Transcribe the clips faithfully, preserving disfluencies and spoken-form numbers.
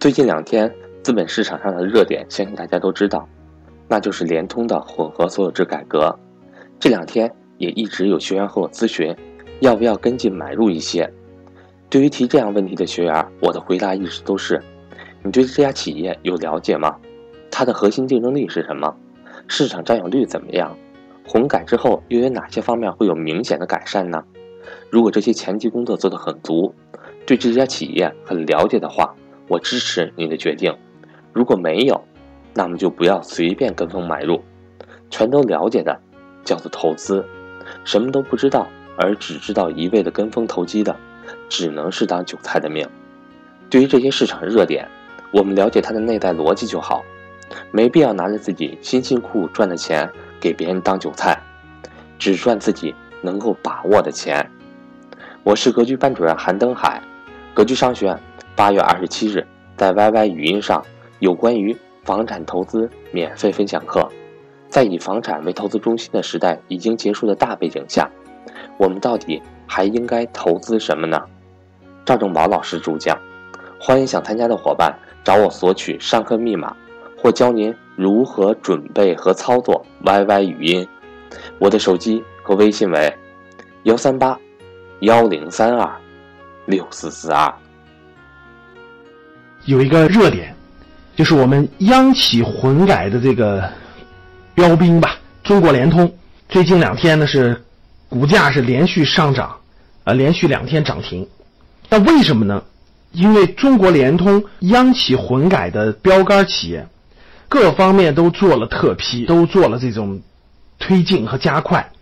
最近两天资本市场上的热点相信大家都知道，那就是联通的混合所有制改革。这两天也一直有学员和我咨询要不要跟进买入一些。对于提这样问题的学员，我的回答一直都是，你对这家企业有了解吗？它的核心竞争力是什么？市场占有率怎么样？混改之后又有哪些方面会有明显的改善呢？如果这些前期工作做得很足，对这家企业很了解的话，我支持你的决定。如果没有，那么就不要随便跟风买入。全都了解的叫做投资，什么都不知道而只知道一味的跟风投机的，只能是当韭菜的命。对于这些市场热点，我们了解它的内在逻辑就好，没必要拿着自己辛辛苦苦赚的钱给别人当韭菜，只赚自己能够把握的钱。我是格局班主任韩登海，格局商学院八月二十七日在 Y Y 语音上有关于房产投资免费分享课。在以房产为投资中心的时代已经结束的大背景下，我们到底还应该投资什么呢？赵正宝老师主讲，欢迎想参加的伙伴找我索取上课密码，或教您如何准备和操作 Y Y 语音。我的手机和微信为一三八一零三二六四四二。有一个热点，就是我们央企混改的这个标兵吧，中国联通。最近两天呢是股价是连续上涨，呃，连续两天涨停。那为什么呢？因为中国联通央企混改的标杆企业，各方面都做了特批，都做了这种推进和加快。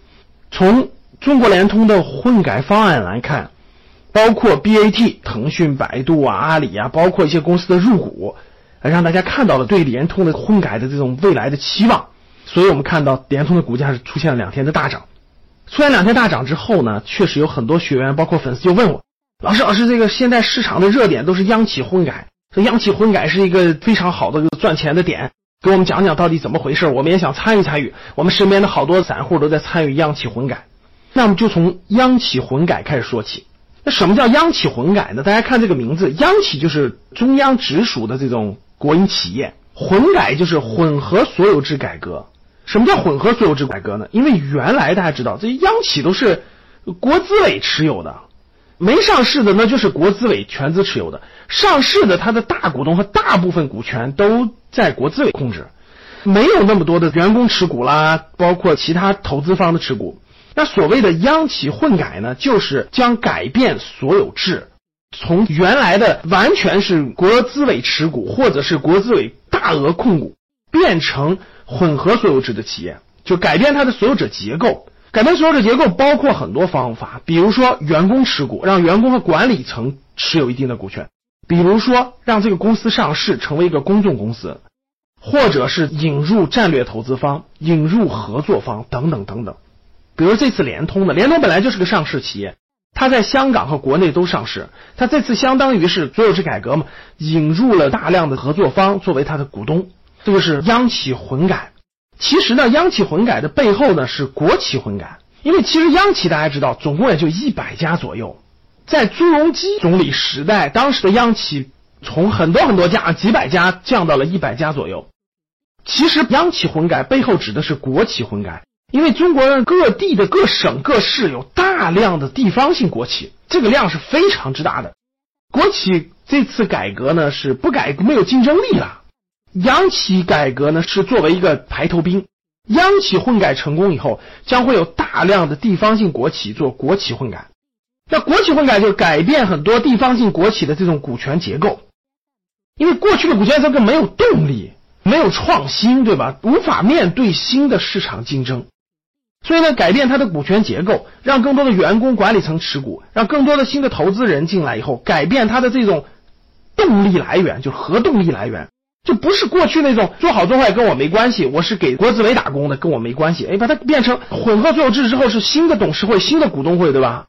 从中国联通的混改方案来看，包括 B A T 腾讯、百度啊、阿里啊，包括一些公司的入股，让大家看到了对联通的混改的这种未来的期望。所以我们看到联通的股价是出现了两天的大涨。出现两天大涨之后呢，确实有很多学员包括粉丝就问我，老师老师，这个现在市场的热点都是央企混改，这央企混改是一个非常好的赚钱的点，给我们讲讲到底怎么回事，我们也想参与参与，我们身边的好多散户都在参与央企混改。那我们就从央企混改开始说起。那什么叫央企混改呢？大家看这个名字，央企就是中央直属的这种国营企业，混改就是混合所有制改革。什么叫混合所有制改革呢？因为原来大家知道这央企都是国资委持有的，没上市的那就是国资委全资持有的，上市的它的大股东和大部分股权都在国资委控制，没有那么多的员工持股啦，包括其他投资方的持股。那所谓的央企混改呢，就是将改变所有制，从原来的完全是国资委持股或者是国资委大额控股，变成混合所有制的企业，就改变它的所有者结构。改变所有者结构包括很多方法，比如说员工持股，让员工和管理层持有一定的股权，比如说让这个公司上市成为一个公众公司，或者是引入战略投资方，引入合作方等等等等。比如这次联通的，联通本来就是个上市企业，它在香港和国内都上市，它这次相当于是所有制改革嘛，引入了大量的合作方作为它的股东，这就是央企混改。其实呢，央企混改的背后呢是国企混改，因为其实央企大家知道总共也就一百家左右，在朱镕基总理时代，当时的央企从很多很多家几百家降到了一百家左右。其实央企混改背后指的是国企混改，因为中国各地的各省各市有大量的地方性国企，这个量是非常之大的。国企这次改革呢是不改没有竞争力了，央企改革呢是作为一个排头兵。央企混改成功以后，将会有大量的地方性国企做国企混改。那国企混改就改变很多地方性国企的这种股权结构，因为过去的股权结构没有动力，没有创新，对吧？无法面对新的市场竞争，所以呢，改变它的股权结构，让更多的员工管理层持股，让更多的新的投资人进来以后，改变它的这种动力来源，就是核动力来源。就不是过去那种做好做坏跟我没关系，我是给国资委打工的跟我没关系，哎，把它变成混合所有制之后是新的董事会新的股东会，对吧？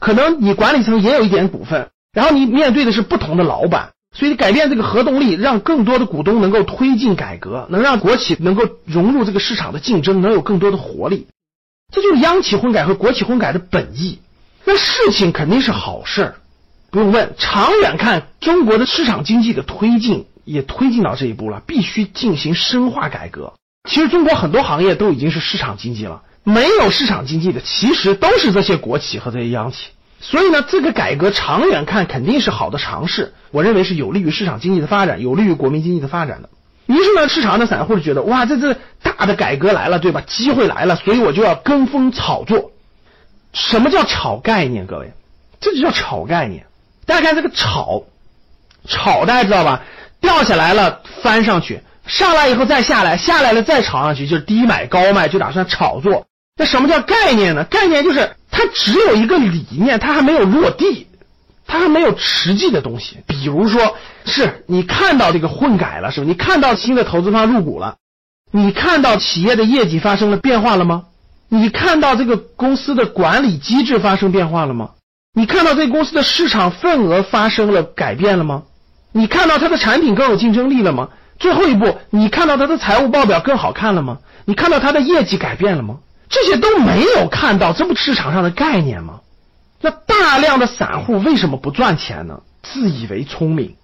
可能你管理层也有一点股份，然后你面对的是不同的老板，所以改变这个核动力，让更多的股东能够推进改革，能让国企能够融入这个市场的竞争，能有更多的活力。这就是央企混改和国企混改的本意。那事情肯定是好事，不用问，长远看，中国的市场经济的推进也推进到这一步了，必须进行深化改革。其实中国很多行业都已经是市场经济了，没有市场经济的其实都是这些国企和这些央企。所以呢，这个改革长远看肯定是好的尝试，我认为是有利于市场经济的发展，有利于国民经济的发展的。于是呢，市场的散户就觉得，哇，这这大的改革来了，对吧？机会来了，所以我就要跟风炒作。什么叫炒概念？各位，这就叫炒概念。大家看这个炒，炒大家知道吧？掉下来了翻上去，上来以后再下来，下来了再炒上去，就是低买高卖，就打算炒作。那什么叫概念呢？概念就是它只有一个理念，它还没有落地，它还没有实际的东西。比如说，是你看到这个混改了，是吧？你看到新的投资方入股了，你看到企业的业绩发生了变化了吗？你看到这个公司的管理机制发生变化了吗？你看到这个公司的市场份额发生了改变了吗？你看到它的产品更有竞争力了吗？最后一步，你看到它的财务报表更好看了吗？你看到它的业绩改变了吗？这些都没有看到，这不市场上的概念吗？那大量的散户为什么不赚钱呢？自以为聪明，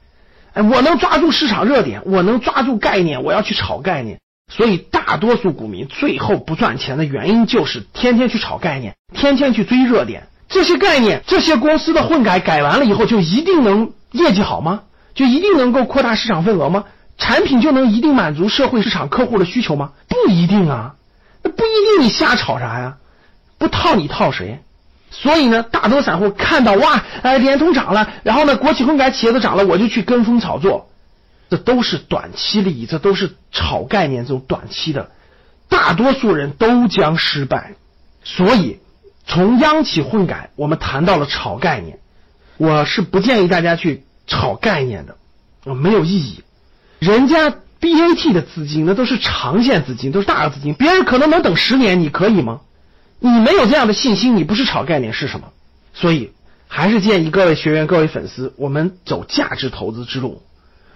哎，我能抓住市场热点，我能抓住概念，我要去炒概念。所以大多数股民最后不赚钱的原因就是天天去炒概念，天天去追热点。这些概念，这些公司的混改改完了以后就一定能业绩好吗？就一定能够扩大市场份额吗？产品就能一定满足社会市场客户的需求吗？不一定啊，那不一定，你瞎炒啥呀？不套你套谁？所以呢，大多散户看到哇，哎，联通涨了，然后呢，国企混改企业都涨了，我就去跟风炒作。这都是短期利益，这都是炒概念这种短期的，大多数人都将失败。所以从央企混改我们谈到了炒概念，我是不建议大家去炒概念的，没有意义。人家 B A T 的资金那都是长线资金，都是大的资金，别人可能能等十年，你可以吗？你没有这样的信心，你不是炒概念是什么？所以还是建议各位学员、各位粉丝，我们走价值投资之路，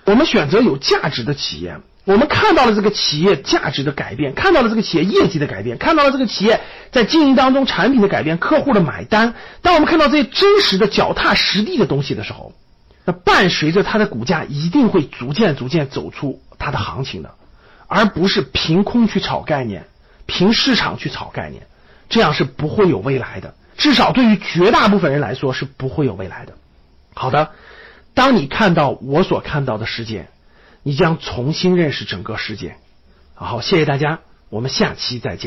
我们选择有价值的企业，我们看到了这个企业价值的改变，看到了这个企业业绩的改变，看到了这个企业在经营当中产品的改变，客户的买单。当我们看到这些真实的脚踏实地的东西的时候，那伴随着它的股价一定会逐渐逐渐走出它的行情的，而不是凭空去炒概念，凭市场去炒概念，这样是不会有未来的，至少对于绝大部分人来说是不会有未来的。好的，当你看到我所看到的世界，你将重新认识整个世界。好，谢谢大家，我们下期再见。